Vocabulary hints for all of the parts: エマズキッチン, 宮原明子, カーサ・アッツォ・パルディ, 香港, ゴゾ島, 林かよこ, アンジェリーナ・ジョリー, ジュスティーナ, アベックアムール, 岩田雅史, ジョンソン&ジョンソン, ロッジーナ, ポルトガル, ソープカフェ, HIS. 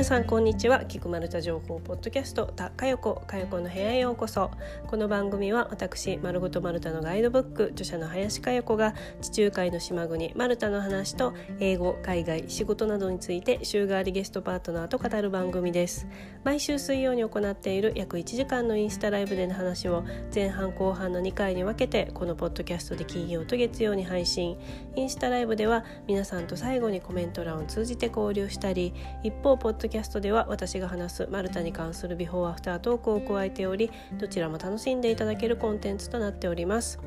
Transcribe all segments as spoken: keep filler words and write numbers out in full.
皆さんこんにちは。キクマルタ情報ポッドキャストたかよこかよこの部屋へようこそ。この番組は私まるごとマルタのガイドブック著者の林かよこが地中海の島国マルタの話と英語、海外、仕事などについて週替わりゲストパートナーと語る番組です。毎週水曜に行っている約いちじかんのインスタライブでの話を前半後半のにかいに分けてこのポッドキャストで金曜と月曜に配信。インスタライブでは皆さんと最後にコメント欄を通じて交流したり、一方ポッドキャストでは私が話すマルタに関するビフォーアフタートークを加えており、どちらも楽しんでいただけるコンテンツとなっております。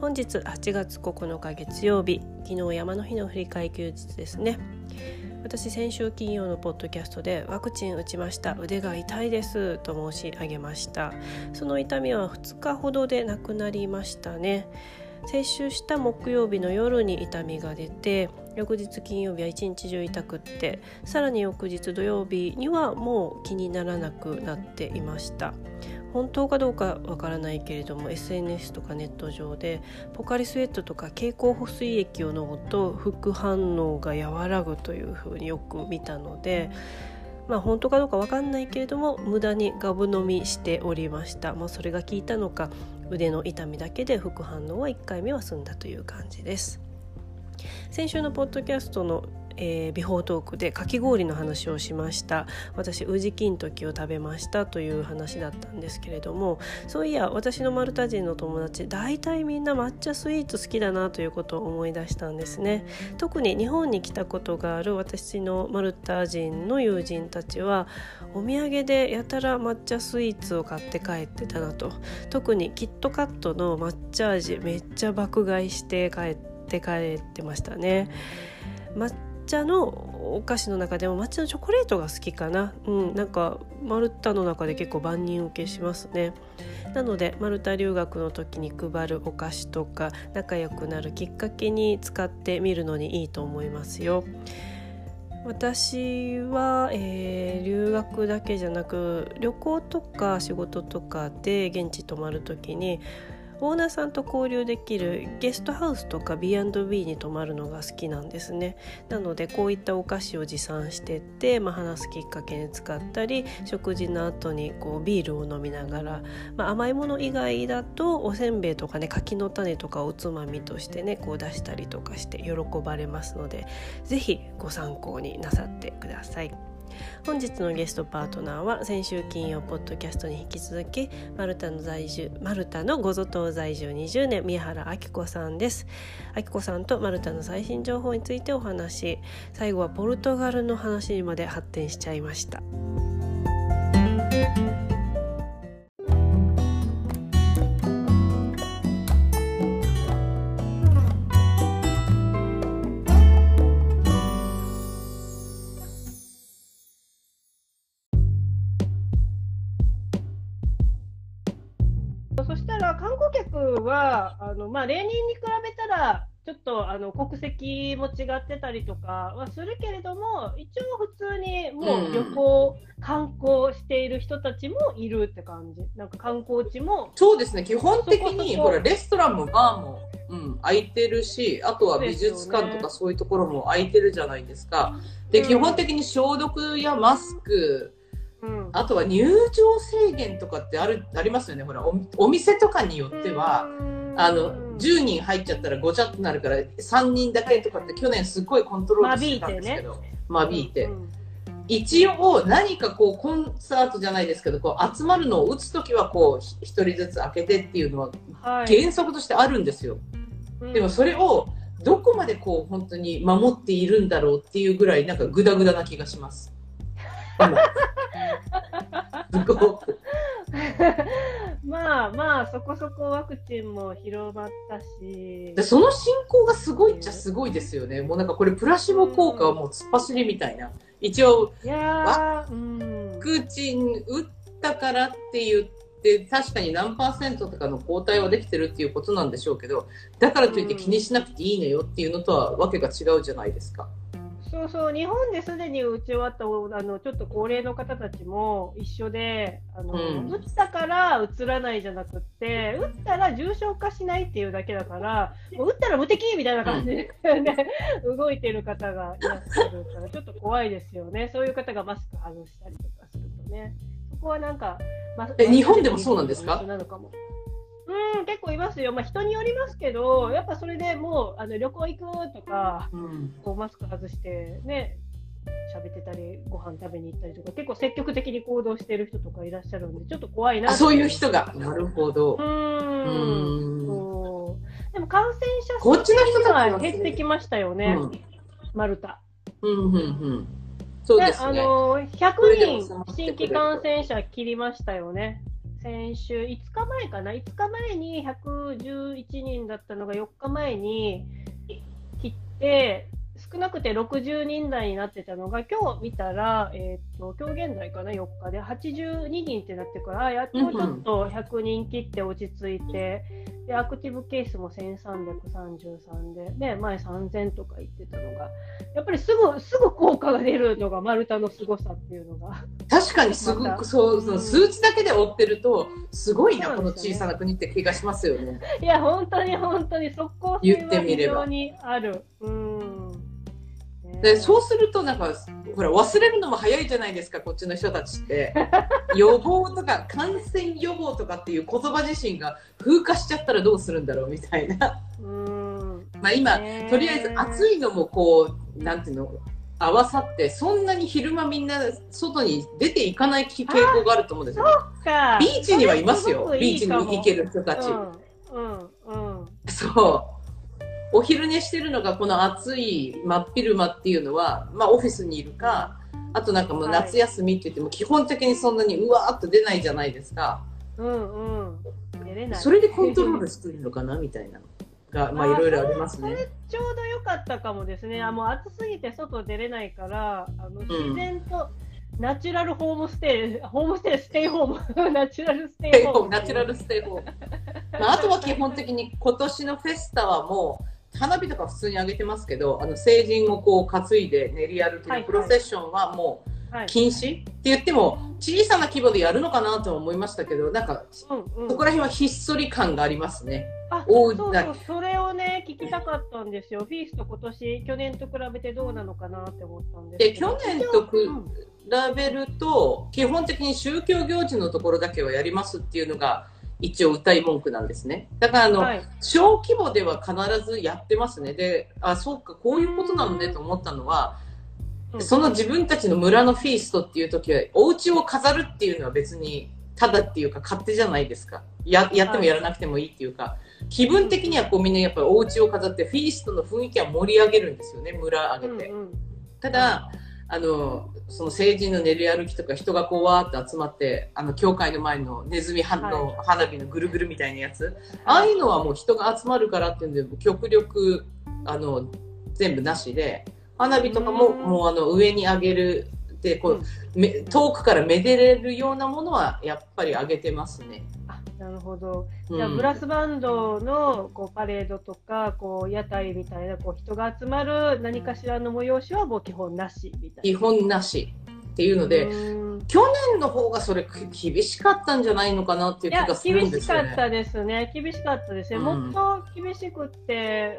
本日はちがつここのか月曜日、昨日山の日の振り替え休日ですね。私先週金曜のポッドキャストでワクチン打ちました、腕が痛いですと申し上げました。その痛みはふつかほどでなくなりましたね。接種した木曜日の夜に痛みが出て、翌日金曜日は一日中痛くって、さらに翌日土曜日にはもう気にならなくなっていました。本当かどうかわからないけれども エスエヌエス とかネット上でポカリスエットとか経口補水液を飲むと副反応が和らぐというふうによく見たので、まあ、本当かどうかわかんないけれども無駄にガブ飲みしておりました。まあ、それが効いたのか腕の痛みだけで副反応はいっかいめは済んだという感じです。先週のポッドキャストの、えー、ビフォートークでかき氷の話をしました。私ウジキントキを食べましたという話だったんですけれども、そういや私のマルタ人の友達大体みんな抹茶スイーツ好きだなということを思い出したんですね。特に日本に来たことがある私のマルタ人の友人たちはお土産でやたら抹茶スイーツを買って帰ってたなと。特にキットカットの抹茶味めっちゃ爆買いして帰ってって帰ってましたね。抹茶のお菓子の中でも抹茶のチョコレートが好きかな。うん、なんかマルタの中で結構万人受けしますね。なのでマルタ留学の時に配るお菓子とか仲良くなるきっかけに使ってみるのにいいと思いますよ。私は、えー、留学だけじゃなく旅行とか仕事とかで現地泊まる時にオーナーさんと交流できるゲストハウスとか ビーアンドビー に泊まるのが好きなんですね。なのでこういったお菓子を持参してって、まあ、話すきっかけに使ったり、食事の後にこうビールを飲みながら、まあ、甘いもの以外だとおせんべいとかね、柿の種とかおつまみとしてねこう出したりとかして喜ばれますので、ぜひご参考になさってください。本日のゲストパートナーは先週金曜ポッドキャストに引き続きマルタの在住、マルタのごぞ島在住にじゅうねん宮原明子さんです。明子さんとマルタの最新情報についてお話し、最後はポルトガルの話にまで発展しちゃいました。はあのまあ、例年に比べたらちょっとあの国籍も違ってたりとかはするけれども、一応普通にもう旅行、うん、観光している人たちもいるって感じ。なんか観光地もそうですね、基本的にほらレストランもバーも、うん、空いてるし、あとは美術館とかそういうところも空いてるじゃないですか。で、基本的に消毒やマスク、うん、あとは入場制限とかってある、ありますよね。ほら お, お店とかによってはあのじゅうにん入っちゃったらごちゃってなるからさんにんだけとかって去年すごいコントロールしてたんですけど、間引いて、ね、まあ、一応何かこうコンサートじゃないですけどこう集まるのを打つときはこうひとりずつ開けてっていうのは原則としてあるんですよ、はい、でもそれをどこまでこう本当に守っているんだろうっていうぐらいなんかグダグダな気がしますすごくまあまあそこそこワクチンも広まったし、でその進行がすごいっちゃすごいですよね、うん、もうなんかこれプラシボ効果はもう突っ走りみたいな。一応いや、うん、ワクチン打ったからって言って確かに何パーセントとかの抗体はできてるっていうことなんでしょうけど、だからといって気にしなくていいのよっていうのとはわけが違うじゃないですか。そうそう、日本ですでに打ち終わったあのちょっと高齢の方たちも一緒で、あの、うん、打ったからうつらないじゃなくって、打ったら重症化しないっていうだけだから、もう打ったら無敵みたいな感じで、ね、うん、動いてる方がいらっしゃるから、ちょっと怖いですよね。そういう方がマスク外したりとかするとね。そこはなんか、ま、え、日本でもそうなんですか？うん、結構いますよ。まあ、人によりますけど、やっぱそれでもうあの旅行行くとか、うん、こうマスク外してね、喋ってたりご飯食べに行ったりとか、結構積極的に行動してる人とかいらっしゃるんで、ちょっと怖いな。そういう人が。なるほど。うーん。そう。でも感染者数こっちの人が減ってきましたよね。うん、マルタ。うんうんうん。そうですね。で、あのひゃくにん新規感染者切りましたよね。先週いつかまえかな、いつかまえにひゃくじゅういちにんだったのがよっかまえに切って、少なくてろくじゅうにん台になってたのが、今日見たら、えー、と今日現在かな、よっかではちじゅうににんってなってから、やっとちょっとひゃくにん切って落ち着いて、うんうん、でアクティブケースもせんさんびゃくさんじゅうさんで、で前さんぜんとか言ってたのが、やっぱりすぐすぐ効果が出るのがマルタのすごさっていうのが、確かにすごくそう、うん、数値だけで追ってるとすごいな、ね、この小さな国って気がしますよね。いや本当に本当に即効性は非常にある。でそうするとなんかほら忘れるのも早いじゃないですか、こっちの人たちって。予防とか感染予防とかっていう言葉自身が風化しちゃったらどうするんだろうみたいな。うーん、まあ今とりあえず暑いのもこうなんていうの合わさって、そんなに昼間みんな外に出ていかない傾向があると思うんですよね。ビーチにはいますよ、ビーチに行ける人たち。うんうん、うん、そう、お昼寝してるのがこの暑い真っ昼間っていうのは、まあ、オフィスにいるか、あとなんかもう夏休みって言っても基本的にそんなにうわーっと出ないじゃないですか。うんうん、出れない。それでコントロールしてるのかなみたいなが、まあいろいろありますね。それ、それちょうど良かったかもですね。あ、もう暑すぎて外出れないから、あの自然と、うん、ナチュラルホームステイ、ホームステイ、ステイホーム、ナチュラルステイホーム、ナチュラルステイホーム。まあ、あとは基本的に今年のフェスタはもう花火とか普通に上げてますけど、あの成人をこう担いで練り歩きのプロセッションはもう禁止、はいはい、って言っても小さな規模でやるのかなとは思いましたけど、なんか、うんうん、そこら辺はひっそり感がありますね。あ、そうそう、それをね聞きたかったんですよ。フィースト今年去年と比べてどうなのかなって思ったんですけど。で、去年とく、うん、比べると基本的に宗教行事のところだけはやりますっていうのが一応謳い文句なんですね。だからあの、はい、小規模では必ずやってますね。で、あ、そうか、こういうことなのねと思ったのは、うん、その自分たちの村のフィーストっていう時はお家を飾るっていうのは別にただっていうか勝手じゃないですか。 や, やってもやらなくてもいいっていうか、気分的にはこうみんなやっぱりお家を飾ってフィーストの雰囲気は盛り上げるんですよね、村上げて。うんうん、ただ、うん、あのその成人の練り歩きとか人がこうわーっと集まって、あの教会の前のネズミ花の、はい、花火のぐるぐるみたいなやつ、はい、ああいうのはもう人が集まるからっていうんで極力あの全部なしで、花火とかももうあの上に上げるでこう、うん、遠くからめでれるようなものはやっぱり上げてますね。なるほど。じゃあブラスバンドのこうパレードとかこう屋台みたいなこう人が集まる何かしらの催しはもう基本なしみたいな。基本なしっていうので、去年の方がそれ厳しかったんじゃないのかなっていう気がするんですよね。いや、厳しかったですね。厳しかったですね。もっと厳しくって、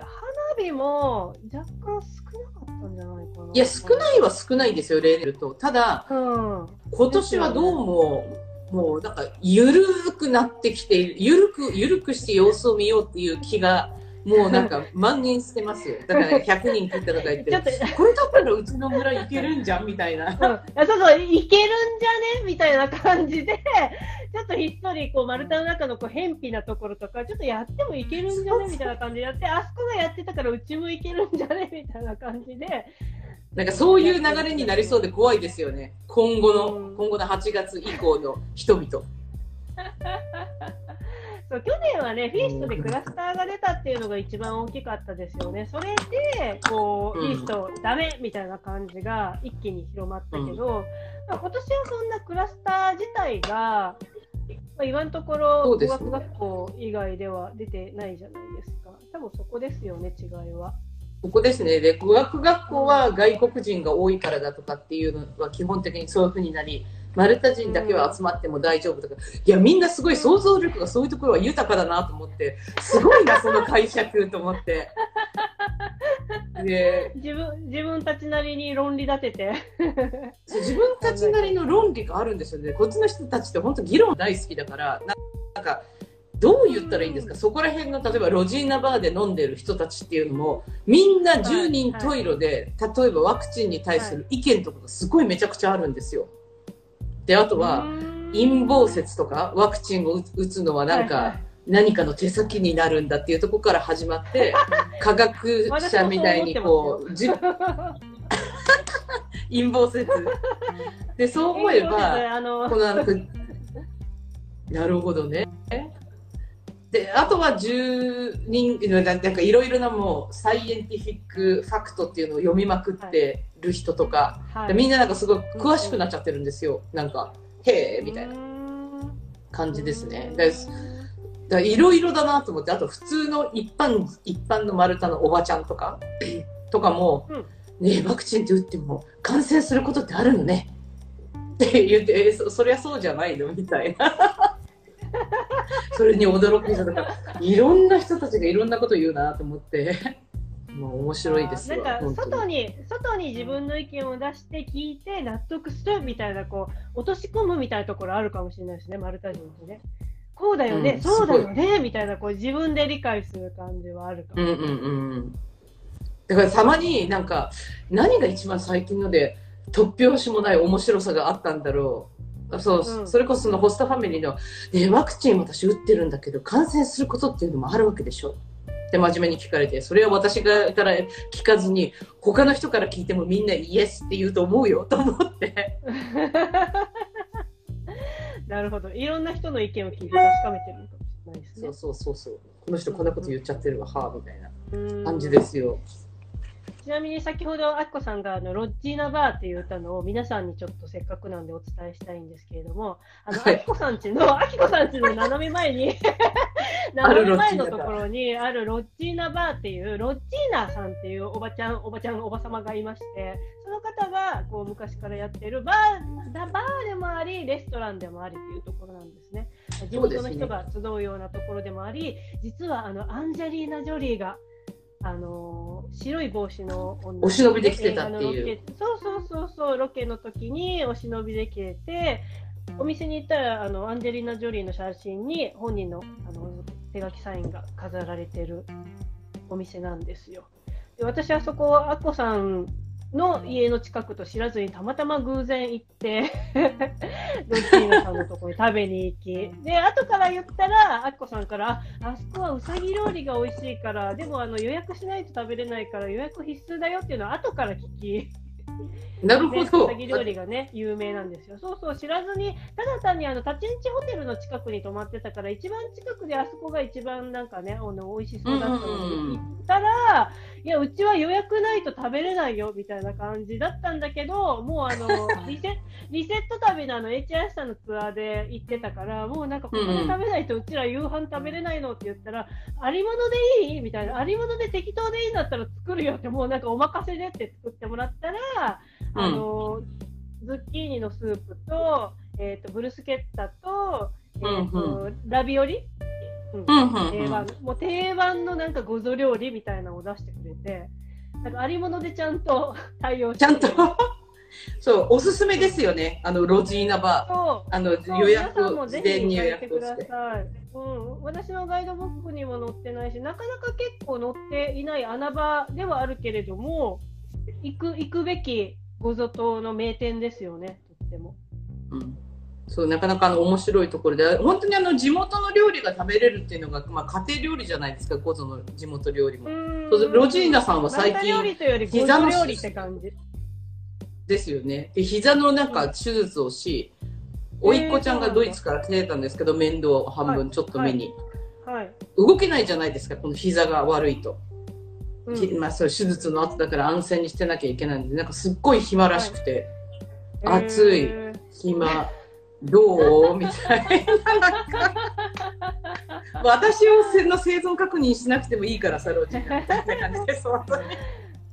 花火も若干少なかったんじゃないかな。いや、少ないは少ないですよ、例年よりと。ただ、うん、今年はどうも。もうなんか緩くなってきている、緩く緩くして様子を見ようっていう気がもうなんか蔓延してますよ。だからひゃくにん切ったとか言ってこれだったらうちの村行けるんじゃんみたいな、うん、そうそう、行けるんじゃねみたいな感じで、ちょっとひっそりこう丸太の中のこう偏僻なところとかちょっとやってもいけるんじゃねみたいな感じでやって、あそこがやってたからうちもいけるんじゃねみたいな感じで。なんかそういう流れになりそうで怖いですよね、今後の、うん、今後のはちがつ以降の人々。そう、去年はね、フィーストでクラスターが出たっていうのが一番大きかったですよね。それでこう、うん、フィーストダメみたいな感じが一気に広まったけど、うん、今年はそんなクラスター自体が今のところ語学学校以外では出てないじゃないですか。多分そこですよね、違いは。ここですね。で、語学学校は外国人が多いからだとかっていうのは基本的にそういうふうになり、マルタ人だけは集まっても大丈夫とか、いや、みんなすごい想像力がそういうところは豊かだなと思って、すごいなその解釈と思ってで、自分自分たちなりに論理立てて自分たちなりの論理があるんですよね。こっちの人たちって本当議論大好きだから、なんかどう言ったらいいんですか、うん、そこら辺の例えばロジーナバーで飲んでる人たちっていうのもみんなじゅうにんトイロで、はいはい、例えばワクチンに対する意見とかがすごいめちゃくちゃあるんですよ。で、あとは陰謀説とか、ワクチンを打つのはなんか、はいはい、何かの手先になるんだっていうところから始まって科学者みたいにこう陰謀説で、そう思えばあのこのあのなるほどね。で、あとはじゅうにんなんかいろいろなもうサイエンティフィックファクトっていうのを読みまくってる人とか、はいはい、みんななんかすごい詳しくなっちゃってるんですよ。なんかへえみたいな感じですね。だ、いろいろだなと思って。あと普通の一般一般の丸太のおばちゃんとかとかも、うん、ねえ、ワクチンって打っても感染することってあるのねって言って、え そ, そりゃそうじゃないのみたいなそれに驚く人とか、いろんな人たちがいろんなこと言うなと思ってもう面白いですわ。なんか外に外に自分の意見を出して聞いて納得するみたいな、こう落とし込むみたいなところあるかもしれないですね、丸太人ってね。こうだよね、うん、そうだよねみたいな、こう自分で理解する感じはあるかも。うんうんうん。だからたまになんか、何が一番最近ので突拍子もない面白さがあったんだろう。そう、うん、それこそそのホストファミリーの、ね、ワクチン私打ってるんだけど感染することっていうのもあるわけでしょって真面目に聞かれて、それは私がから聞かずに他の人から聞いてもみんなイエスって言うと思うよと思って。なるほど、いろんな人の意見を聞いて確かめてるのかもしれないですね。そうそうそうそう。この人こんなこと言っちゃってるわ、はあみたいな感じですよ。ちなみに先ほどあきこさんがあのロッジーナバーっていう歌のを皆さんにちょっとせっかくなんでお伝えしたいんですけれども、あの、はい、あきこさんちのあきこさんちの斜め前に斜め前のところにあるロッジーナバーっていうロッジーナさんっていうおばちゃんおばちゃんおばさまがいまして、その方がこう昔からやってるバーだバーでもありレストランでもありというところなんですね。地元の人が集うようなところでもあり、ね、実はあのアンジェリーナ・ジョリーがあのー、白い帽子の女お忍びで来てたっていう、そうそうそうそう、ロケの時にお忍びで来て、お店に行ったらあのアンジェリーナ・ジョリーの写真に本人の、あの手書きサインが飾られてるお店なんですよ。で、私はそこをあっこさんの家の近くと知らずにたまたま偶然行ってロッチーナさんのとこに食べに行きで、後から言ったらあきこさんから「あそこはうさぎ料理が美味しいから、でもあの予約しないと食べれないから予約必須だよ」っていうのを後から聞き、なるほど、うさぎ料理がね有名なんですよ。そうそう、知らずにただ単にあの立ち位置ホテルの近くに泊まってたから、一番近くであそこが一番なんかねあの美味しそうだったのに行ったら、いや、うちは予約ないと食べれないよみたいな感じだったんだけど、もうあのリセ、リセット旅のあの エイチアイエス さんのツアーで行ってたから、もうなんかここで食べないとうちら夕飯食べれないのって言ったら、ありものでいいみたいな、ありもので適当でいいんだったら作るよって、もうなんかお任せでって作ってもらったら、あのうん、ズッキーニのスープと、えー、とブルスケッタと、えーとうんうん、ラビオリ、うんうん、定番、もう定番のなんかごぞ料理みたいなのを出してくれて、なんかありものでちゃんと対応して、ちゃんとそう、おすすめですよね、あのロジーナバー、あの予約を事前に予約をして。うん、私のガイドブックにも載ってないし、なかなか結構載っていない穴場ではあるけれども、行く行くべきごぞとの名店ですよね、とっても。うん、そう、なかなかあの面白いところで、本当にあの地元の料理が食べれるっていうのが、まあ、家庭料理じゃないですか、ごぞの地元料理も。ロジーナさんは最近、膝の料理って感じですよね。で、膝のなんか手術をし、おいっ子ちゃんがドイツから来てたんですけど、面倒を半分ちょっと目に、はいはいはい、動けないじゃないですか、この膝が悪いと。うん、まあ、そう手術の後だから安静にしてなきゃいけないんで、なんかすっごい暇らしくて、はい、暑い、えー、暇どうみたいな私をの生存確認しなくてもいいからさ、ロッチさんみたいな感じです、本当に。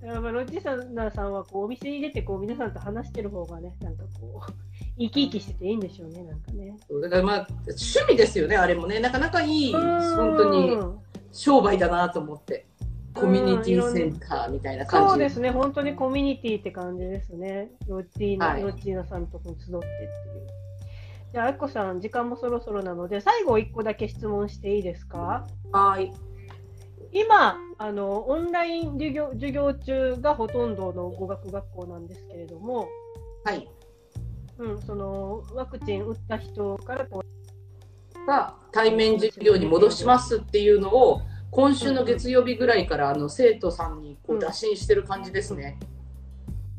やっぱロッチさんはこうお店に出てこう皆さんと話してる方がね、なんかこう生き生きしてていいんでしょうね、なんかね。だからまあ趣味ですよね、あれもね、なかなかいい本当に商売だなと思って。コミュニティセンターみたいな感じ、そうですね、本当にコミュニティって感じですね。ロッチーナ、はい、ロッチーナさんのとこに集ってっていう。じゃあ、あっこさん、時間もそろそろなので、最後いっこだけ質問していいですか？はい。今あの、オンライン授業、授業中がほとんどの語学学校なんですけれども、はい。うん、そのワクチン打った人からこうが対面授業に戻しますっていうのを。今週の月曜日ぐらいからあの生徒さんにこう打診してる感じですね。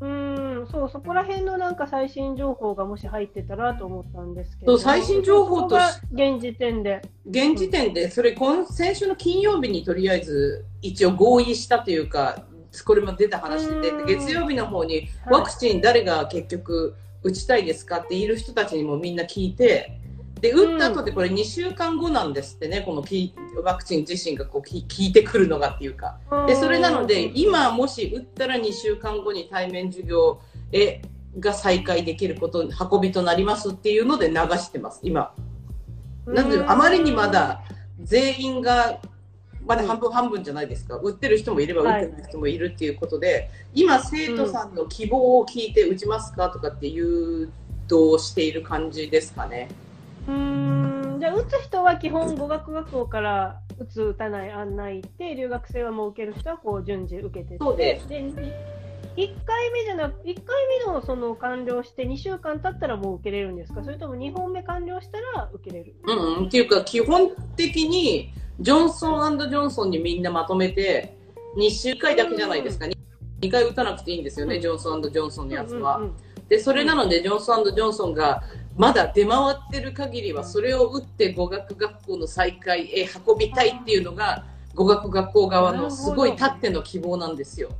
うん、うん、そうそこら辺のなんか最新情報がもし入ってたらと思ったんですけど、最新情報と現時点で現時点でそれ今先週の金曜日にとりあえず一応合意したというか、これも出た話で、うん、月曜日の方にワクチン誰が結局打ちたいですかっている人たちにもみんな聞いて。で打った後でこれにしゅうかんごなんですってね、このきワクチン自身がこう効いてくるのがっていうか、でそれなので今もし打ったらにしゅうかんごに対面授業へが再開できること運びとなりますっていうので流してます今。なんであまりにまだ全員がまだ半分半分じゃないですか、打ってる人もいれば打ってない人もいるっていうことで、はい、今生徒さんの希望を聞いて打ちますかとかって誘導している感じですかね。うーん、じゃあ打つ人は基本語学学校から打つ打たない案内で、留学生はもう受ける人はこう順次受けてて、そうです。でいっかいめじゃなくいっかいめ の, その完了してにしゅうかん経ったらもう受けれるんですか、それともにほんめ完了したら受けれる、うん、っていうか基本的にジョンソン&ジョンソンにみんなまとめてにしゅうかんだけじゃないですか、うん、にかい打たなくていいんですよね、うん、ジョンソン&ジョンソンのやつは。でそれなのでジョンソン&ジョンソンがまだ出回ってる限りはそれを打って語学学校の再開へ運びたいっていうのが語学学校側のすごいたっての希望なんですよ。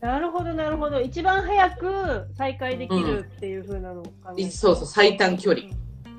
なるほどなるほど、一番早く再開できるっていう風なのを考えて、うん、そうそう最短距離、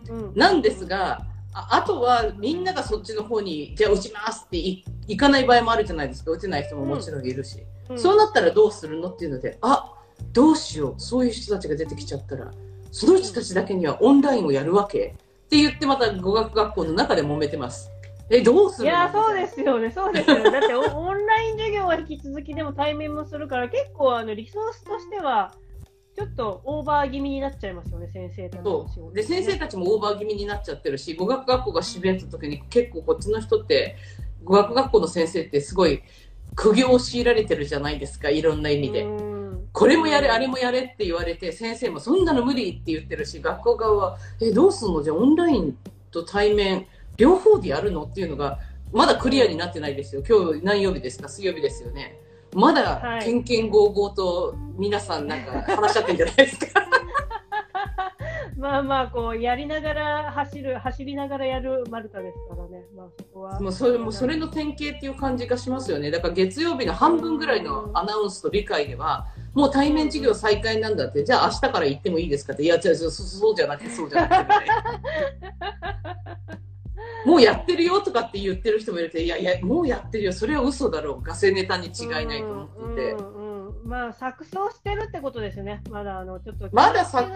うん、なんですが、あ、あとはみんながそっちの方にじゃあ打ちますって い, いかない場合もあるじゃないですか、打てない人ももちろんいるし、うんうん、そうなったらどうするのっていうので、あどうしよう、そういう人たちが出てきちゃったらその人たちだけにはオンラインをやるわけって言って、また語学学校の中で揉めてます。えどうするの？いやそうですよね、そうですよねだってオンライン授業は引き続きでも対面もするから、結構あのリソースとしてはちょっとオーバー気味になっちゃいますよね、先生たちの仕事で、ね、で先生たちもオーバー気味になっちゃってるし、語学学校が渋谷った時に結構こっちの人って語学学校の先生ってすごい苦行を強いられてるじゃないですか、いろんな意味で。これもやれあれもやれって言われて、先生もそんなの無理って言ってるし、学校側はえどうすんの、じゃあオンラインと対面両方でやるのっていうのがまだクリアになってないですよ。今日何曜日ですか、水曜日ですよね。まだけんけんごうごうと皆さんなんか話し合ってんじゃないですか、はいまあまあこうやりながら走る走りながらやるマルタですからね、まあ、そこはもうそれもそれの典型っていう感じがしますよね。だから月曜日の半分ぐらいのアナウンスと理解ではもう対面授業再開なんだって、じゃあ明日から行ってもいいですかって、いや違うそうじゃなくてそうじゃなくてもうやってるよとかって言ってる人もいるけど、いやいやもうやってるよそれは嘘だろう、ガセネタに違いないと思ってて、うんうんうん、まあ錯綜してるってことですね。まだあのちょっとまだ錯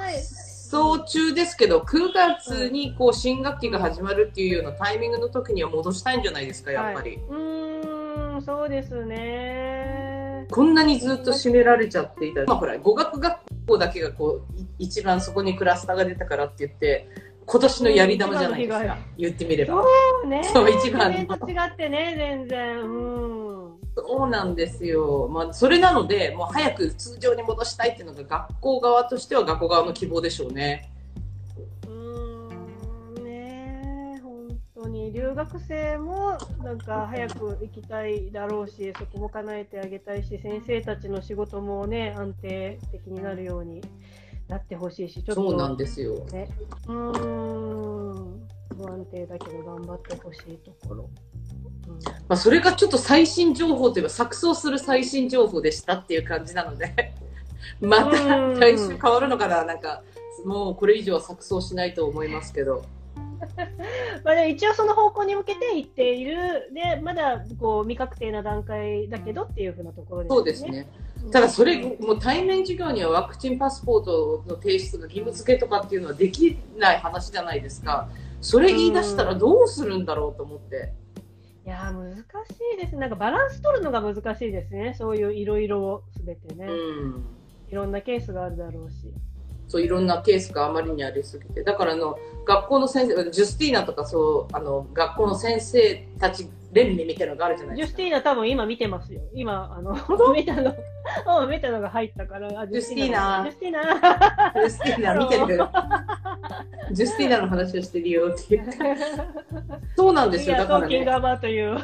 そう中ですけど、くがつにこう新学期が始まるっていうようなタイミングの時には戻したいんじゃないですか、やっぱり、はい、うーんそうですね。こんなにずっと閉められちゃっていた、まあ、ほら語学学校だけがこう一番そこにクラスターが出たからって言って今年のやり玉じゃないですか、言ってみればそうね、そう一番のと違ってね全然、うんそうなんですよ。まあ、それなのでもう早く通常に戻したいっていうのが学校側としては学校側の希望でしょうね。うーんねー、本当に留学生もなんか早く行きたいだろうし、そこも叶えてあげたいし、先生たちの仕事もね安定的になるようになってほしいし、ちょっと、ね、そうなんですよ。うーん不安定だけど頑張ってほしいところ。まあそれがちょっと最新情報といえば錯綜する最新情報でしたっていう感じなのでまた来週変わるのかな、なんかもうこれ以上は錯綜しないと思いますけど、まあでも一応その方向に向けていっている、でまだこう未確定な段階だけどっていうふうなところですね。そうですね。ただそれ、うん、もう対面授業にはワクチンパスポートの提出の義務付けとかっていうのはできない話じゃないですか。それ言い出したらどうするんだろうと思って。いや難しいですね。なんかバランス取るのが難しいですね。そういういろいろすべてね、うん、いろんなケースがあるだろうし、そういろんなケースがあまりにありすぎて、だからあの学校の先生、ジュスティーナとかそうあの学校の先生たち連盟みたいなのがあるじゃないですか。ジュスティーナ多分今見てますよ。今あの見たの見たのが入ったからジュスティーナ、ジュスティーナ、ジュスティーナ見てる。ジュスティーナの話をしてるよって言って。そうなんですよ。だからね。キングアバーという。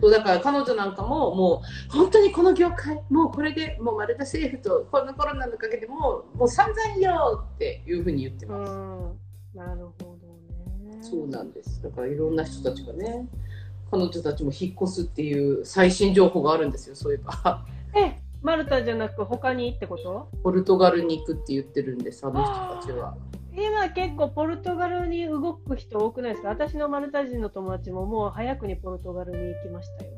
そうだから彼女なんかももう本当にこの業界もうこれでもう丸田政府とこのコロナのおかげでもうもう散々よっていうふうに言ってます。うん、なるほどね。そうなんです。だからいろんな人たちがね、彼女たちも引っ越すっていう最新情報があるんですよ。そういえば。え、マルタじゃなく他にってこと？ポルトガルに行くって言ってるんです。あの人たちは。今結構ポルトガルに動く人多くないですか？私のマルタ人の友達ももう早くにポルトガルに行きましたよ。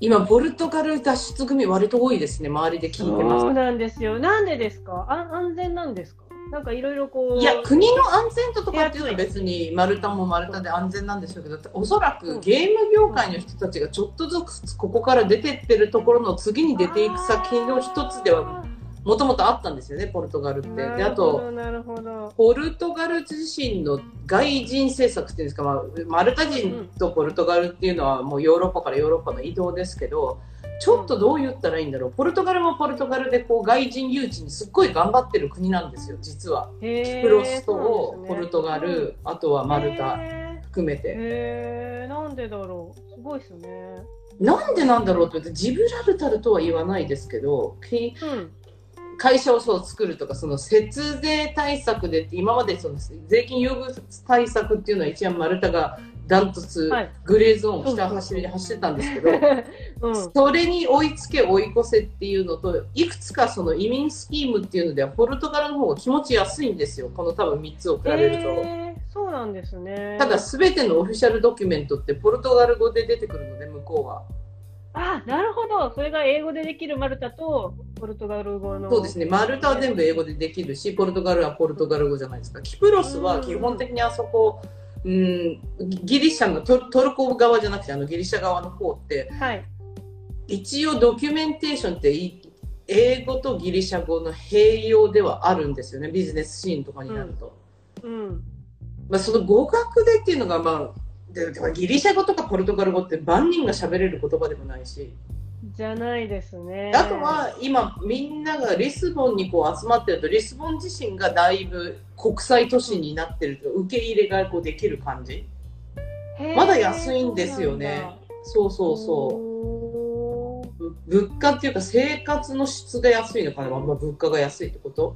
今ポルトガル脱出組割と多いですね。周りで聞いてます。そうなんですよ。なんでですか？あ、安全なんですか？なんかいろいろこう、いや国の安全とかっていうのは別にマルタもマルタで安全なんでしょうけど、おそらくゲーム業界の人たちがちょっとずつここから出てってるところの次に出ていく先の一つでは。もともとあったんですよね、ポルトガルって。で、あとポルトガル自身の外人政策っていうんですか、まあ、マルタ人とポルトガルっていうのはもうヨーロッパからヨーロッパの移動ですけど、ちょっとどう言ったらいいんだろう、ポルトガルもポルトガルでこう外人誘致にすっごい頑張ってる国なんですよ、実は。キプロスとポルトガル、ね、あとはマルタ含めて。へー、なんでだろう、すごいですね。なんでなんだろうって言って、ジブラルタルとは言わないですけど、うん、会社をそう作るとか、その節税対策でって、今までその税金優遇対策っていうのは一応マルタがダントツグレーゾーンをひた走りで走ってたんですけど、うん、それに追いつけ追い越せっていうのと、いくつかその移民スキームっていうのではポルトガルの方が気持ち安いんですよ、この多分みっつを比べると。えー、そうなんですね。ただ全てのオフィシャルドキュメントってポルトガル語で出てくるので、向こうは。あ、なるほど。それが英語でできるマルタとポルトガル語の。そうですね。マルタは全部英語でできるし、ポルトガルはポルトガル語じゃないですか。キプロスは基本的にあそこ、うん、うん、ギリシャのトル、トルコ側じゃなくてあのギリシャ側の方って、はい、一応ドキュメンテーションって英語とギリシャ語の併用ではあるんですよね。ビジネスシーンとかになると。うん。うん、まあその語学でっていうのがまあ。でギリシャ語とかポルトガル語って万人が喋れる言葉でもないし、じゃないですね。あとは今みんながリスボンにこう集まってると、リスボン自身がだいぶ国際都市になってると、うん、受け入れがこうできる感じ。まだ安いんですよね。そうそうそう。物価っていうか生活の質が安いのかな、まあ、物価が安いってこと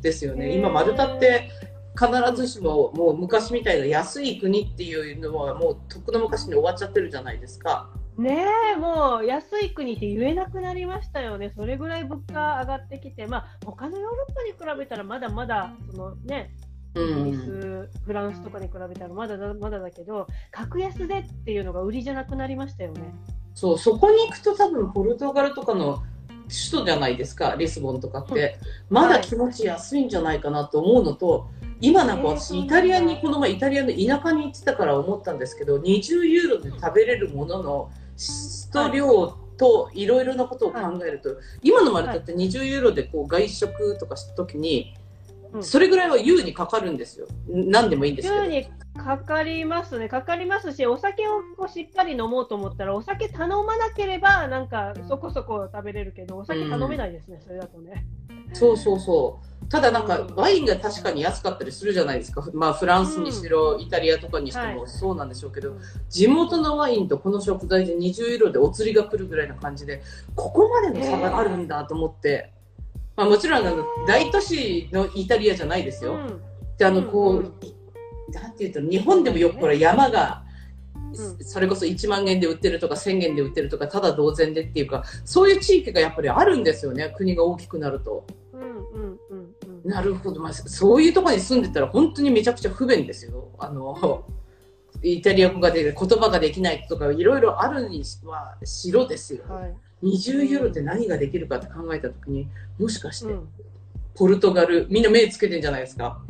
ですよね。今マルタって。必ずしももう昔みたいな安い国っていうのはもうとっくの昔に終わっちゃってるじゃないですか。ねえ、もう安い国って言えなくなりましたよね。それぐらい物価上がってきて、まあ他のヨーロッパに比べたらまだまだそのね、イギリス、フランスとかに比べたらまだまだだけど、格安でっていうのが売りじゃなくなりましたよね。そう、そこに行くと多分ポルトガルとかの首都じゃないですか、リスボンとかって、うん、まだ気持ち安いんじゃないかなと思うのと、今なんか私イタリアにこの前イタリアの田舎に行ってたから思ったんですけど、にじゅうユーロで食べれるものの質と量といろいろなことを考えると、今のマルタってにじゅうユーロでこう外食とかした時にそれぐらいは優にかかるんですよ。何でもいいんですけど優にかかりますね。かかりますし、お酒をこうしっかり飲もうと思ったらお酒頼まなければなんかそこそこ食べれるけど、お酒頼めないですね、うん、それだとね。そうそうそう。ただなんかワインが確かに安かったりするじゃないですか、まあ、フランスにしろイタリアとかにしてもそうなんでしょうけど、地元のワインとこの食材でにじゅうユーロでお釣りが来るぐらいの感じで、ここまでの差があるんだと思って、まあ、もちろんあの大都市のイタリアじゃないですよ。で、あのこうなんていうと、日本でもよっぽら山がそれこそいちまんえんで売ってるとかせんえんで売ってるとか、ただ同然でっていうか、そういう地域がやっぱりあるんですよね、国が大きくなると。うんうんうんうん、なるほど、まあ、そういうところに住んでたら本当にめちゃくちゃ不便ですよ。あのイタリア語ができ言葉ができないとかいろいろあるにはしろですよ、はい、にじゅうユーロで何ができるかって考えた時にもしかして、うん、ポルトガルみんな目つけてるんじゃないですか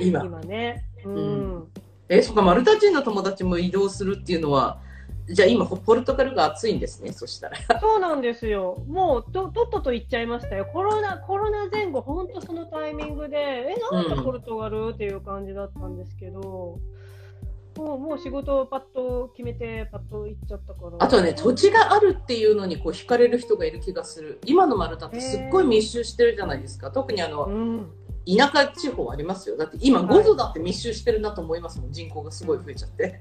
今, 今ね、うんうん、えそっかマルタ人の友達も移動するっていうのはじゃあ今ポルトガルが暑いんですね。そしたらそうなんですよ。もう と, とっとと行っちゃいましたよ。コロナコロナ前後本当そのタイミングでえなんかポルトガル、うん、っていう感じだったんですけどもう, もう仕事をパッと決めてパッと行っちゃったから。あとはね土地があるっていうのにこう惹かれる人がいる気がする。今のマルタってすっごい密集してるじゃないですか。特にあの、うん、田舎地方ありますよ。だって今ゴゾだって密集してるなと思いますもん、はい、人口がすごい増えちゃって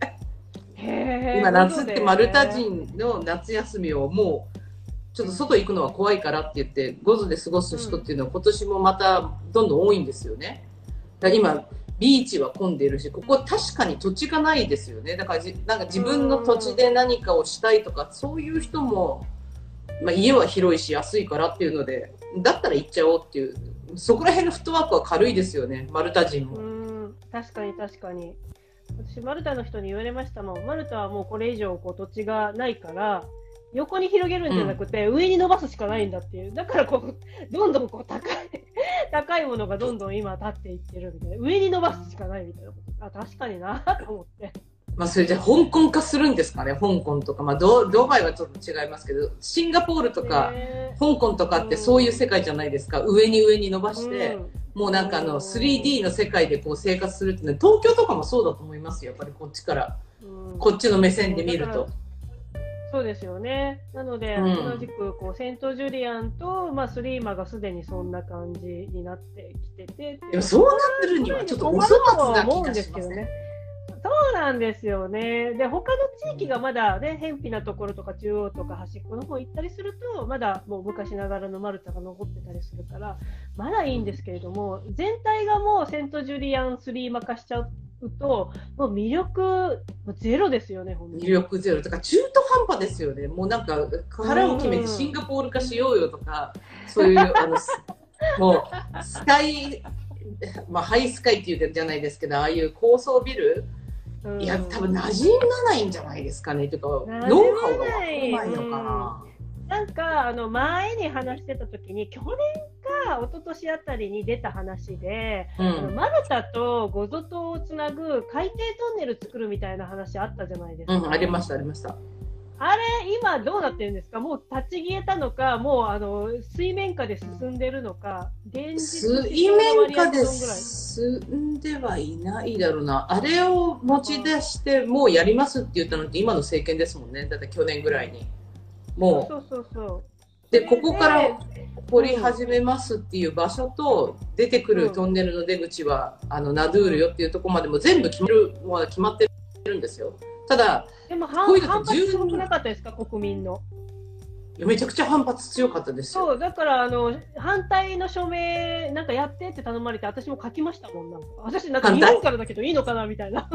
へ今夏ってマルタ人の夏休みをもうちょっと外行くのは怖いからって言ってゴゾで過ごす人っていうのは今年もまたどんどん多いんですよね。だから今ビーチは混んでいるしここは確かに土地がないですよね。だからじなんか自分の土地で何かをしたいとかそういう人も、まあ、家は広いし安いからっていうのでだったら行っちゃおうっていうそこら辺のフットワークは軽いですよねマルタ人も。うん確かに確かに私マルタの人に言われましたもん。マルタはもうこれ以上こう土地がないから横に広げるんじゃなくて、うん、上に伸ばすしかないんだっていう。だからこうどんどんこう高い高いものがどんどん今立っていってるみたいな上に伸ばすしかないみたいなことあ確かになと思ってまあそれじゃ香港化するんですかね。香港とか、まあ、ド, ドバイはちょっと違いますけどシンガポールとか、えー、香港とかってそういう世界じゃないですか、うん、上に上に伸ばして、うん、もうなんかあの スリーディー の世界でこう生活するって、ね、東京とかもそうだと思いますよやっぱりこっちから、うん、こっちの目線で見ると。そうですよね。なので、うん、同じくこうセントジュリアンと、まあ、スリーマがすでにそんな感じになってきてていやそうなってるにはちょっとお粗末な気がしますね。そうなんですよね。で他の地域がまだね偏僻なところとか中央とか端っこの方行ったりするとまだもう昔ながらのマルタが残ってたりするからまだいいんですけれども全体がもうセントジュリアンスリーマ化しちゃうともう魅力ゼロですよね。本当に魅力ゼロとか中途半端ですよね。もうなんか腹を決めてシンガポール化しようよとか、うん、そういうあのもうスカイ、まあ、ハイスカイっていうじゃないですけどああいう高層ビル、うん、いや多分馴染がないんじゃないですかねとかノウハウがうまいのかな、うん、なんかあの前に話してた時に去年一昨年あたりに出た話で、うん、マルタとゴゾ島をつなぐ海底トンネル作るみたいな話あったじゃないですか、うん、ありましたありました。あれ今どうなってるんですか。もう立ち消えたのかもうあの水面下で進んでるのか現実水面下で進んではいないだろうな。あれを持ち出してもうやりますって言ったのって今の政権ですもんね。だって去年ぐらいにもうそうそうそうそうでここから掘り始めますっていう場所と出てくるトンネルの出口はあのナドゥールよっていうところまでも全部決めるのは決まってるんですよ。ただでも反発すごくなかったですか国民の。めちゃくちゃ反発強かったですよ。そうだからあの反対の署名なんかやってって頼まれて私も書きましたもん。なんか私なんか日本からだけどいいのかなみたいな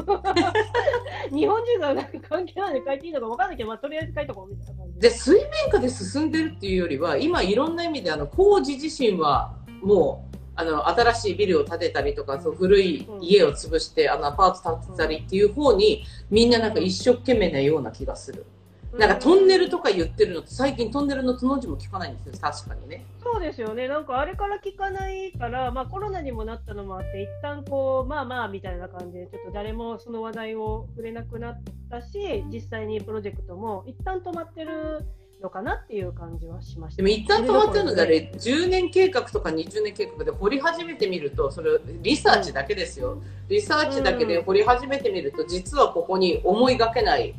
日本人がなんか関係ないで書いていいのか分からなきゃ、まあ、とりあえず書いとこうみたいな感じで水面下で進んでるっていうよりは今いろんな意味であの工事自身はもうあの新しいビルを建てたりとか、うん、そう古い家を潰して、うん、あのアパート建てたりっていう方にみんななんか一生懸命なような気がする。なんかトンネルとか言ってるのと最近トンネルのつの字も聞かないんですよ。確かにねそうですよね。なんかあれから聞かないから、まあ、コロナにもなったのもあって一旦こうまあまあみたいな感じでちょっと誰もその話題を触れなくなったし実際にプロジェクトも一旦止まってるのかなっていう感じはしました。でも一旦止まってるのであれじゅうねん計画とかにじゅうねん計画で掘り始めてみるとそれリサーチだけですよ、うん、リサーチだけで掘り始めてみると実はここに思いがけない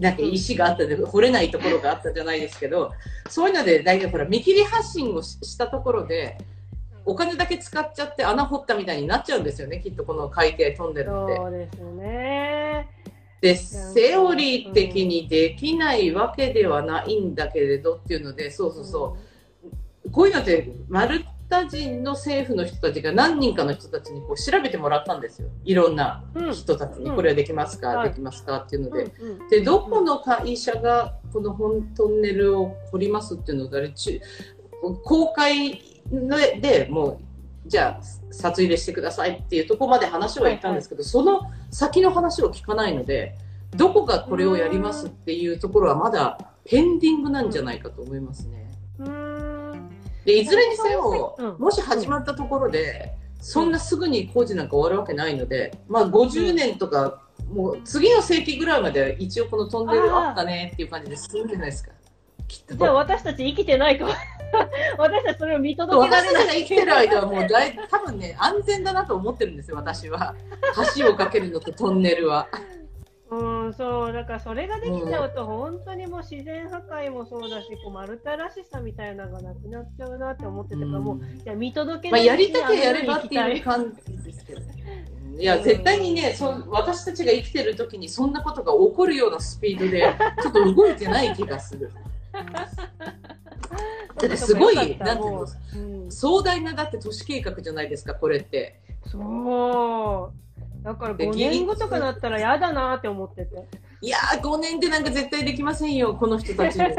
なんか石があったで掘れないところがあったじゃないですけどそういうので大体ほら見切り発信をしたところでお金だけ使っちゃって穴掘ったみたいになっちゃうんですよねきっとこの海底トンネルって。そうですね。でセオリー的にできないわけではないんだけれどっていうのでそうそうそう、うん、こういうのってマルタ人の政府の人たちが何人かの人たちにこう調べてもらったんですよ。いろんな人たちにこれはできますか、うん、できますかっていうので、うんうん、でどこの会社がこのトンネルを掘りますっていうのであれ公開でもうじゃあ札入れしてくださいっていうところまで話は行ったんですけど、はいはい、その先の話を聞かないので、どこがこれをやりますっていうところはまだペンディングなんじゃないかと思いますね。でいずれにせよ、もし始まったところでそんなすぐに工事なんか終わるわけないので、まあ、ごじゅうねんとかもう次の世紀ぐらいまでは一応このトンネルあったねっていう感じで進むじゃないですか。じゃあ私たち生きてないか私たちそれを見届けられない。私たちが生きてる間はもうだい多分ね安全だなと思ってるんですよ、私は。橋を架けるのとトンネルは。うん、そうだからそれができちゃうと、うん、本当にもう自然破壊もそうだし、こう丸太らしさみたいなのがなくなっちゃうなって思ってたから、うん、もうじゃ見届けない、まあ、やりたきゃやればっていう感じですけどね。いや絶対にね、うん、そ私たちが生きてる時にそんなことが起こるようなスピードでちょっと動いてない気がする。だってすごいなんていうの、うん、壮大なだって都市計画じゃないですか、これって。そう。だからごねんごとかなったらやだなって思ってて、いやーごねんでなんか絶対できませんよこの人たちも。なん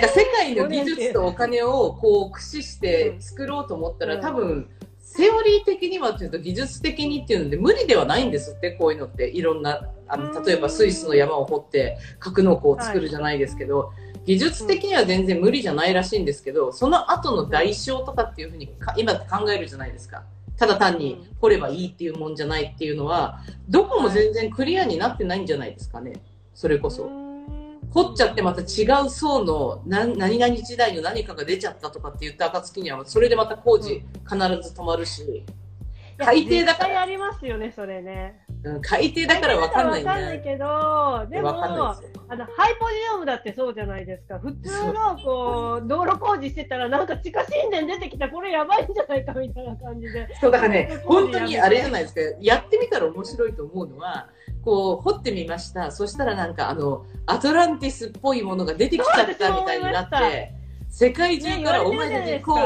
か世界の技術とお金をこう駆使して作ろうと思ったら、多分セオリー的にはというと技術的にっていうので無理ではないんですって、こういうのって。いろんなあの例えばスイスの山を掘って格納庫を作るじゃないですけど、はい、技術的には全然無理じゃないらしいんですけど、その後の代償とかっていうふうに今考えるじゃないですか。ただ単に掘ればいいっていうもんじゃないっていうのは、どこも全然クリアになってないんじゃないですかね。それこそ掘っちゃってまた違う層の何々時代の何かが出ちゃったとかって言った暁にはそれでまた工事必ず止まるし、海底だからありますよね、それね。海底だから分かんないんだよ。分かんないけど、でもあのハイポジオムだってそうじゃないですか。普通のこう道路工事してたらなんか地下神殿出てきた、これやばいんじゃないかみたいな感じで。そうだからね、本当にあれじゃないですか。やってみたら面白いと思うのは、こう掘ってみました。そしたらなんかあのアトランティスっぽいものが出てきちゃったみたいになって、世界中からお前たちこう。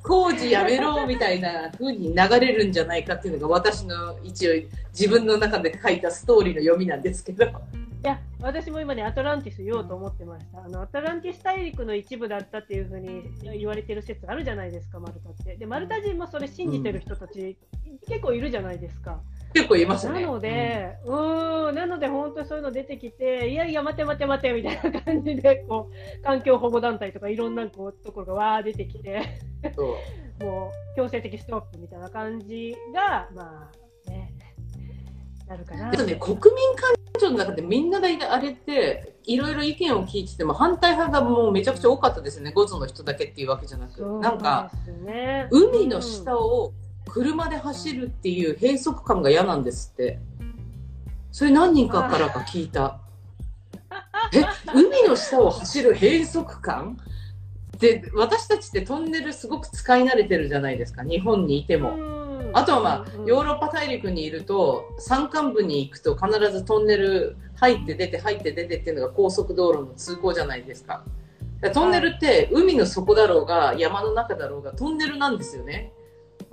工事やめろみたいな風に流れるんじゃないかっていうのが私の一応自分の中で書いたストーリーの読みなんですけど。いや私も今ねアトランティス言おうと思ってました。あのアトランティス大陸の一部だったっていう風に言われてる説あるじゃないですか、マルタって。でマルタ人もそれ信じてる人たち、うん、結構いるじゃないですか。結構いますね。なので、うん、うーんなので本当そういうの出てきて、いやいや待て待て待てみたいな感じでこう環境保護団体とかいろんなこうところがわー出てきてもう強制的ストップみたいな感じがまあねなるかな。でもね、国民感情の中でみんな大体あれっていろいろ意見を聞いてても反対派がもうめちゃくちゃ多かったですね。ご存の人だけっていうわけじゃなく、ね、なんか海の下を、うん車で走るっていう閉塞感が嫌なんですって。それ何人かからか聞いた。え、海の下を走る閉塞感で、私たちってトンネルすごく使い慣れてるじゃないですか、日本にいても。あとはまあヨーロッパ大陸にいると山間部に行くと必ずトンネル入って出て入って出てっていうのが高速道路の通行じゃないですか。だからトンネルって海の底だろうが山の中だろうがトンネルなんですよね。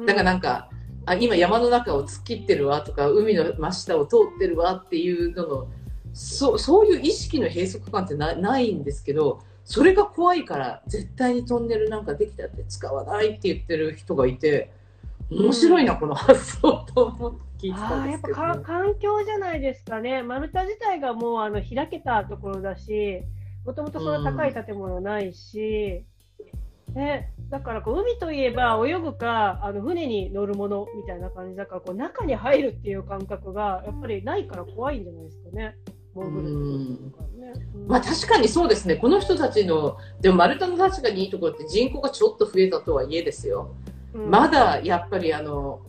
だからなんか、うん、あ今山の中を突っ切ってるわとか海の真下を通ってるわっていうのの そ, そういう意識の閉塞感って な, ないんですけど、それが怖いから絶対にトンネルなんかできたって使わないって言ってる人がいて、面白いな、うん、この発想と思って聞いてたんですけど、ね、あやっぱ環境じゃないですかね。マルタ自体がもうあの開けたところだし、もともとそんな高い建物ないし。うんね、だからこう海といえば泳ぐかあの船に乗るものみたいな感じだから、こう中に入るっていう感覚がやっぱりないから怖いんじゃないですかね。まあ確かにそうですね。この人たちのでもマルタの確かにいいところって、人口がちょっと増えたとはいえですよ、うん、まだやっぱりあの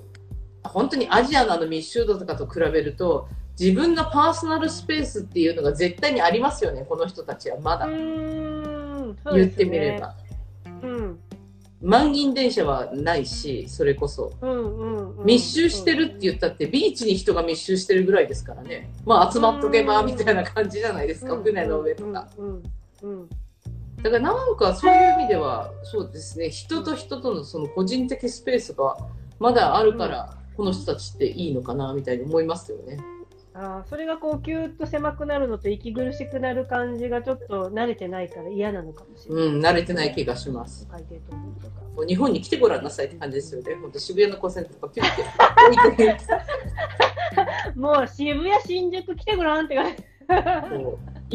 本当にアジアのあの密集度とかと比べると自分のパーソナルスペースっていうのが絶対にありますよね、この人たちはまだ。うんそうですね、言ってみれば。うん、満員電車はないし、それこそ密集してるって言ったってビーチに人が密集してるぐらいですからね。まあ集まっとけばみたいな感じじゃないですか、船の上とか。だからなんかそういう意味ではそうですね、人と人とのその個人的スペースがまだあるから、この人たちっていいのかなみたいに思いますよね。あ、それがこうキューッと狭くなるのと息苦しくなる感じがちょっと慣れてないから嫌なのかもしれない、うん、慣れてない気がします。海底トンネルとかもう日本に来てごらんなさいって感じですよね、うん、本当渋谷の高専とかキュッて置いてもう渋谷新宿来てごらんって感じ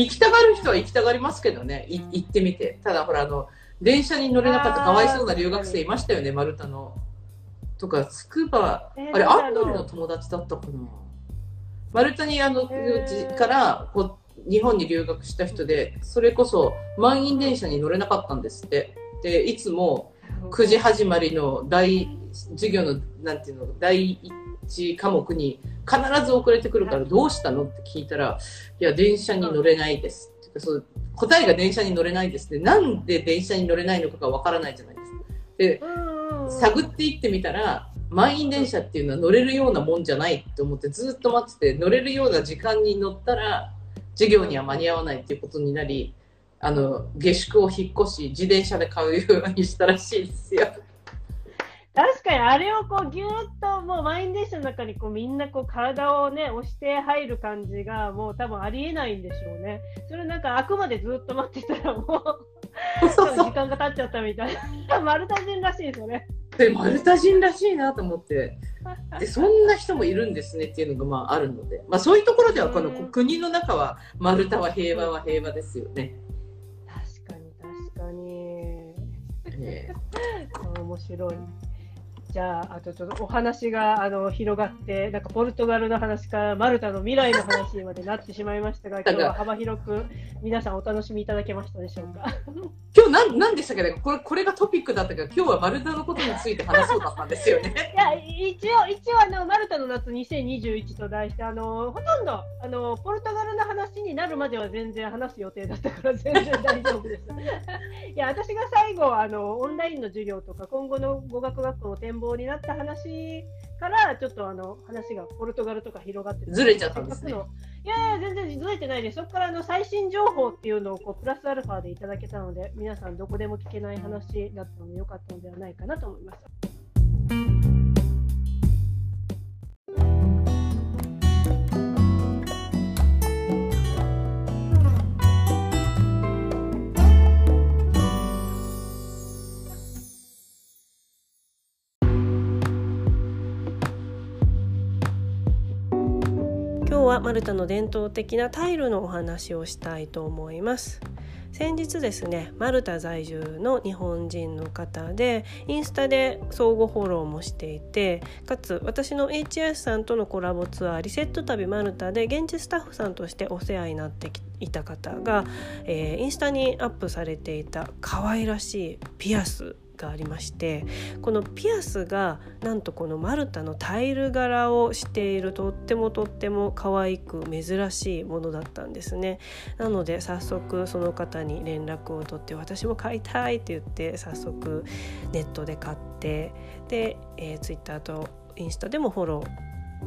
行きたがる人は行きたがりますけどね、い行ってみて。ただほらあの電車に乗れなかったかわいそうな留学生いましたよね、丸太のとかつくば、えー、あれアンドルの友達だったかな、丸太にあの、えー、からこ日本に留学した人で、それこそ満員電車に乗れなかったんですって。でいつもくじ始まりの大授業のなんていうの第一科目に必ず遅れてくるからどうしたのって聞いたら、いや電車に乗れないです、うん、そう答えが電車に乗れないですって、なんで電車に乗れないのかがわからないじゃないですか。で探っていってみたら満員電車っていうのは乗れるようなもんじゃないと思ってずっと待ってて、乗れるような時間に乗ったら授業には間に合わないっていうことになり、あの下宿を引っ越し自転車で買うようにしたらしいですよ。確かにあれをこうギューッともう満員電車の中にこうみんなこう体をね押して入る感じがもう多分ありえないんでしょうね。それなんかあくまでずっと待ってたらもう時間が経っちゃったみたいなマルタ人らしいですよね。でマルタ人らしいなと思って、でそんな人もいるんですねっていうのがまああるので、まあ、そういうところではこの国の中はマルタは平和は平和ですよね。確かに確かに、ね、面白い。じゃあ、あとちょっとお話があの広がって、なんかポルトガルの話からマルタの未来の話にまでなってしまいましたが、今日は幅広く皆さんお楽しみいただけましたでしょうか。今日なん、なんでしたっけね、これ、これがトピックだったけど、今日はマルタのことについて話そうだったんですよね。いや、一応、一応あのマルタの夏にせんにじゅういちと題して、あのほとんどあのポルトガルの話になるまでは全然話す予定だったから全然大丈夫です。いや、私が最後あのオンラインの授業とか今後の語学学校の展望になった話からちょっとあの話がポルトガルとか広がってずれちゃったんですね。いやいや全然ずれてないです。そこからあの最新情報っていうのをこうプラスアルファでいただけたので、皆さんどこでも聞けない話だったので良かったのではないかなと思います。マルタの伝統的なタイルのお話をしたいと思います。先日ですね、マルタ在住の日本人の方でインスタで相互フォローもしていて、かつ私の エイチアイエス さんとのコラボツアーリセット旅マルタで現地スタッフさんとしてお世話になっていた方が、えー、インスタにアップされていた可愛らしいピアスがありまして、このピアスがなんとこのマルタのタイル柄をしているとってもとっても可愛く珍しいものだったんですね。なので早速その方に連絡を取って、私も買いたいって言って早速ネットで買って、で、えー、Twitter とインスタでもフォロー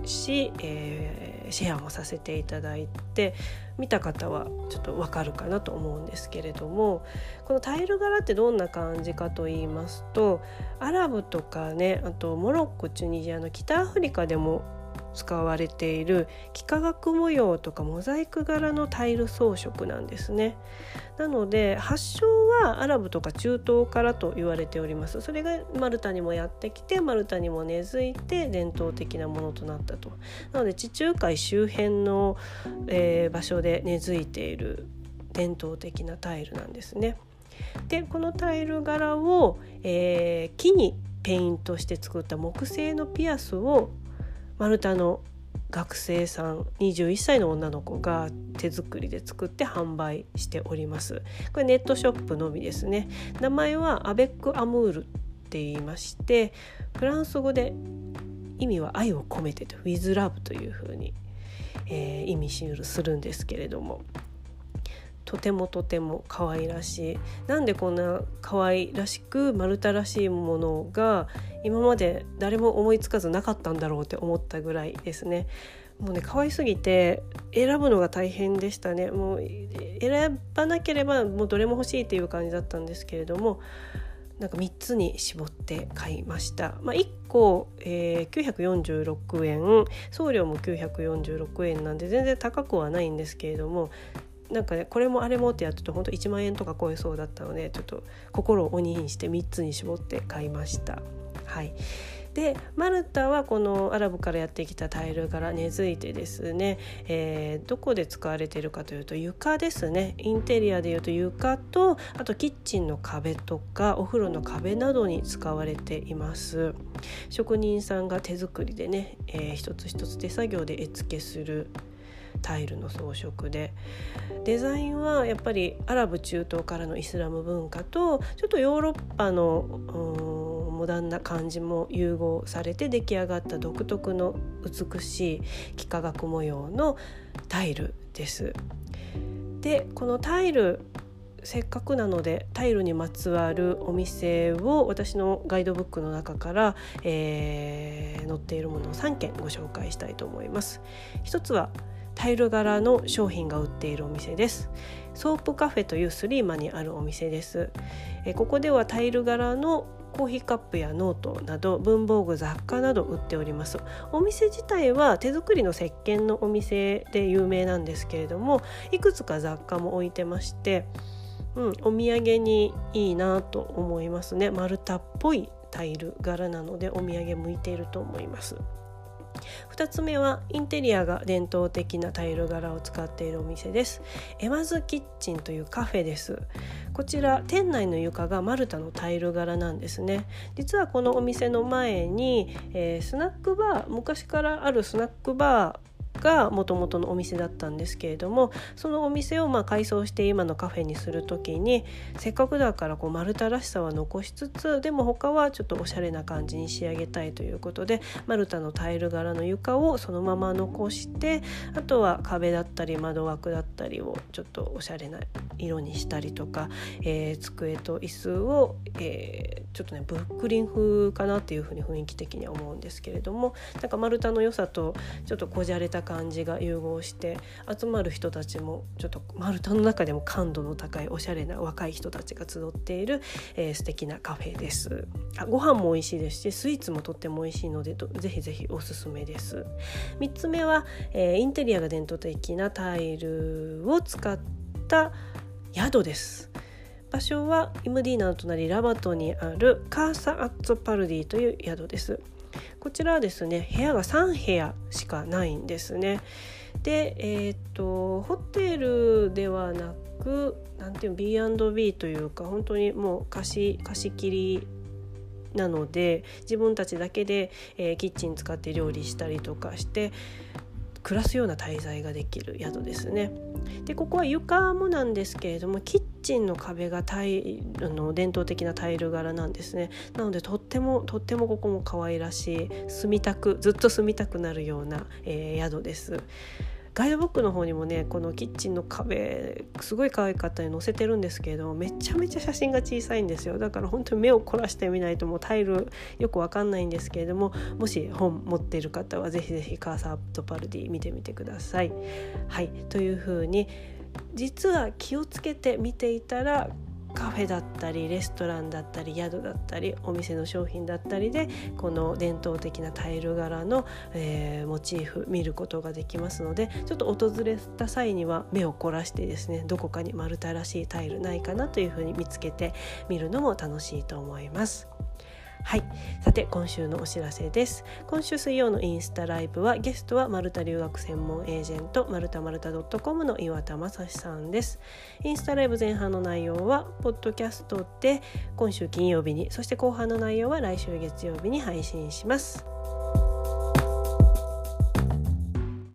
し、えー、シェアもさせていただいて、見た方はちょっとわかるかなと思うんですけれども、このタイル柄ってどんな感じかと言いますと、アラブとかね、あとモロッコ、チュニジアの北アフリカでも使われている幾何学模様とかモザイク柄のタイル装飾なんですね。なので発祥はアラブとか中東からと言われております。それがマルタにもやってきて、マルタにも根付いて伝統的なものとなったと。なので地中海周辺の、えー、場所で根付いている伝統的なタイルなんですね。でこのタイル柄を、えー、木にペイントして作った木製のピアスをマルタの学生さんにじゅういっさいの女の子が手作りで作って販売しております。これネットショップのみですね。名前はアベックアムールって言いまして、フランス語で意味は愛を込めてと with love というふうに、えー、意味するんですけれども、とてもとても可愛らしい。なんでこんな可愛らしくマルタらしいものが今まで誰も思いつかずなかったんだろうって思ったぐらいですね。もうね、可愛すぎて選ぶのが大変でしたね。もう選ばなければもうどれも欲しいっていう感じだったんですけれども、なんかみっつに絞って買いました、まあ、いっこ、えー、きゅうひゃくよんじゅうろくえん、送料もきゅうひゃくよんじゅうろくえんなんで全然高くはないんですけれども、なんかね、これもあれもってやってると本当いちまんえんとか超えそうだったので、ちょっと心を鬼にしてみっつに絞って買いました。はい、でマルタはこのアラブからやってきたタイルから根付いてですね、えー、どこで使われているかというと床ですね。インテリアでいうと床と、あとキッチンの壁とかお風呂の壁などに使われています。職人さんが手作りでね、えー、一つ一つ手作業で絵付けするタイルの装飾で、デザインはやっぱりアラブ中東からのイスラム文化とちょっとヨーロッパのモダンな感じも融合されて出来上がった独特の美しい幾何学模様のタイルです。でこのタイル、せっかくなのでタイルにまつわるお店を私のガイドブックの中から、えー、載っているものをさんけんご紹介したいと思います。一つはタイル柄の商品が売っているお店です。ソープカフェというスリーマにあるお店です。えここではタイル柄のコーヒーカップやノートなど文房具、雑貨など売っております。お店自体は手作りの石鹸のお店で有名なんですけれども、いくつか雑貨も置いてまして、うん、お土産にいいなと思いますね。丸太っぽいタイル柄なのでお土産向いていると思います。ふたつめはインテリアが伝統的なタイル柄を使っているお店です。エマズキッチンというカフェです。こちら店内の床がマルタのタイル柄なんですね。実はこのお店の前に、えー、スナックバー、昔からあるスナックバーが元々のお店だったんですけれども、そのお店をまあ改装して今のカフェにするときに、せっかくだからこうマルタらしさは残しつつ、でも他はちょっとおしゃれな感じに仕上げたいということで、マルタのタイル柄の床をそのまま残して、あとは壁だったり窓枠だったりをちょっとおしゃれな色にしたりとか、えー、机と椅子を、えー、ちょっとねブックリン風かなっていうふうに雰囲気的には思うんですけれども、なんかマルタの良さとちょっとこじゃれた感じが融合して、集まる人たちもちょっとマルタの中でも感度の高いおしゃれな若い人たちが集っている、えー、素敵なカフェです。あ、ご飯も美味しいですし、スイーツもとっても美味しいので、ぜひぜひおすすめです。みっつめは、えー、インテリアが伝統的なタイルを使った宿です。場所はイムディーナの隣ラバトにあるカーサ・アッツォ・パルディという宿です。こちらはですね、部屋がさんへやしかないんですね。で、えー、っとホテルではなく、なんていう ビーアンドビー というか、本当にもう貸し、貸し切りなので、自分たちだけで、えー、キッチン使って料理したりとかして暮らすような滞在ができる宿ですね。でここは床もなんですけれども、キッチンの壁がタイあの伝統的なタイル柄なんですね。なのでとってもとってもここも可愛らしい、住みたくずっと住みたくなるような、えー、宿です。ガイドブックの方にもね、このキッチンの壁すごい可愛かったのに載せてるんですけれども、めちゃめちゃ写真が小さいんですよ。だから本当に目を凝らしてみないともうタイルよくわかんないんですけれども、もし本持っている方はぜひぜひカーサ・アッツォ・パルディ見てみてください。はい、というふうに実は気をつけて見ていたら、カフェだったりレストランだったり宿だったりお店の商品だったりで、この伝統的なタイル柄の、えー、モチーフ見ることができますので、ちょっと訪れた際には目を凝らしてですね、どこかに丸太らしいタイルないかなというふうに見つけてみるのも楽しいと思います。はい、さて今週のお知らせです。今週水曜のインスタライブはゲストはマルタ留学専門エージェントマルタマルタ .com の岩田雅史さんです。インスタライブ前半の内容はポッドキャストで今週金曜日に、そして後半の内容は来週月曜日に配信します。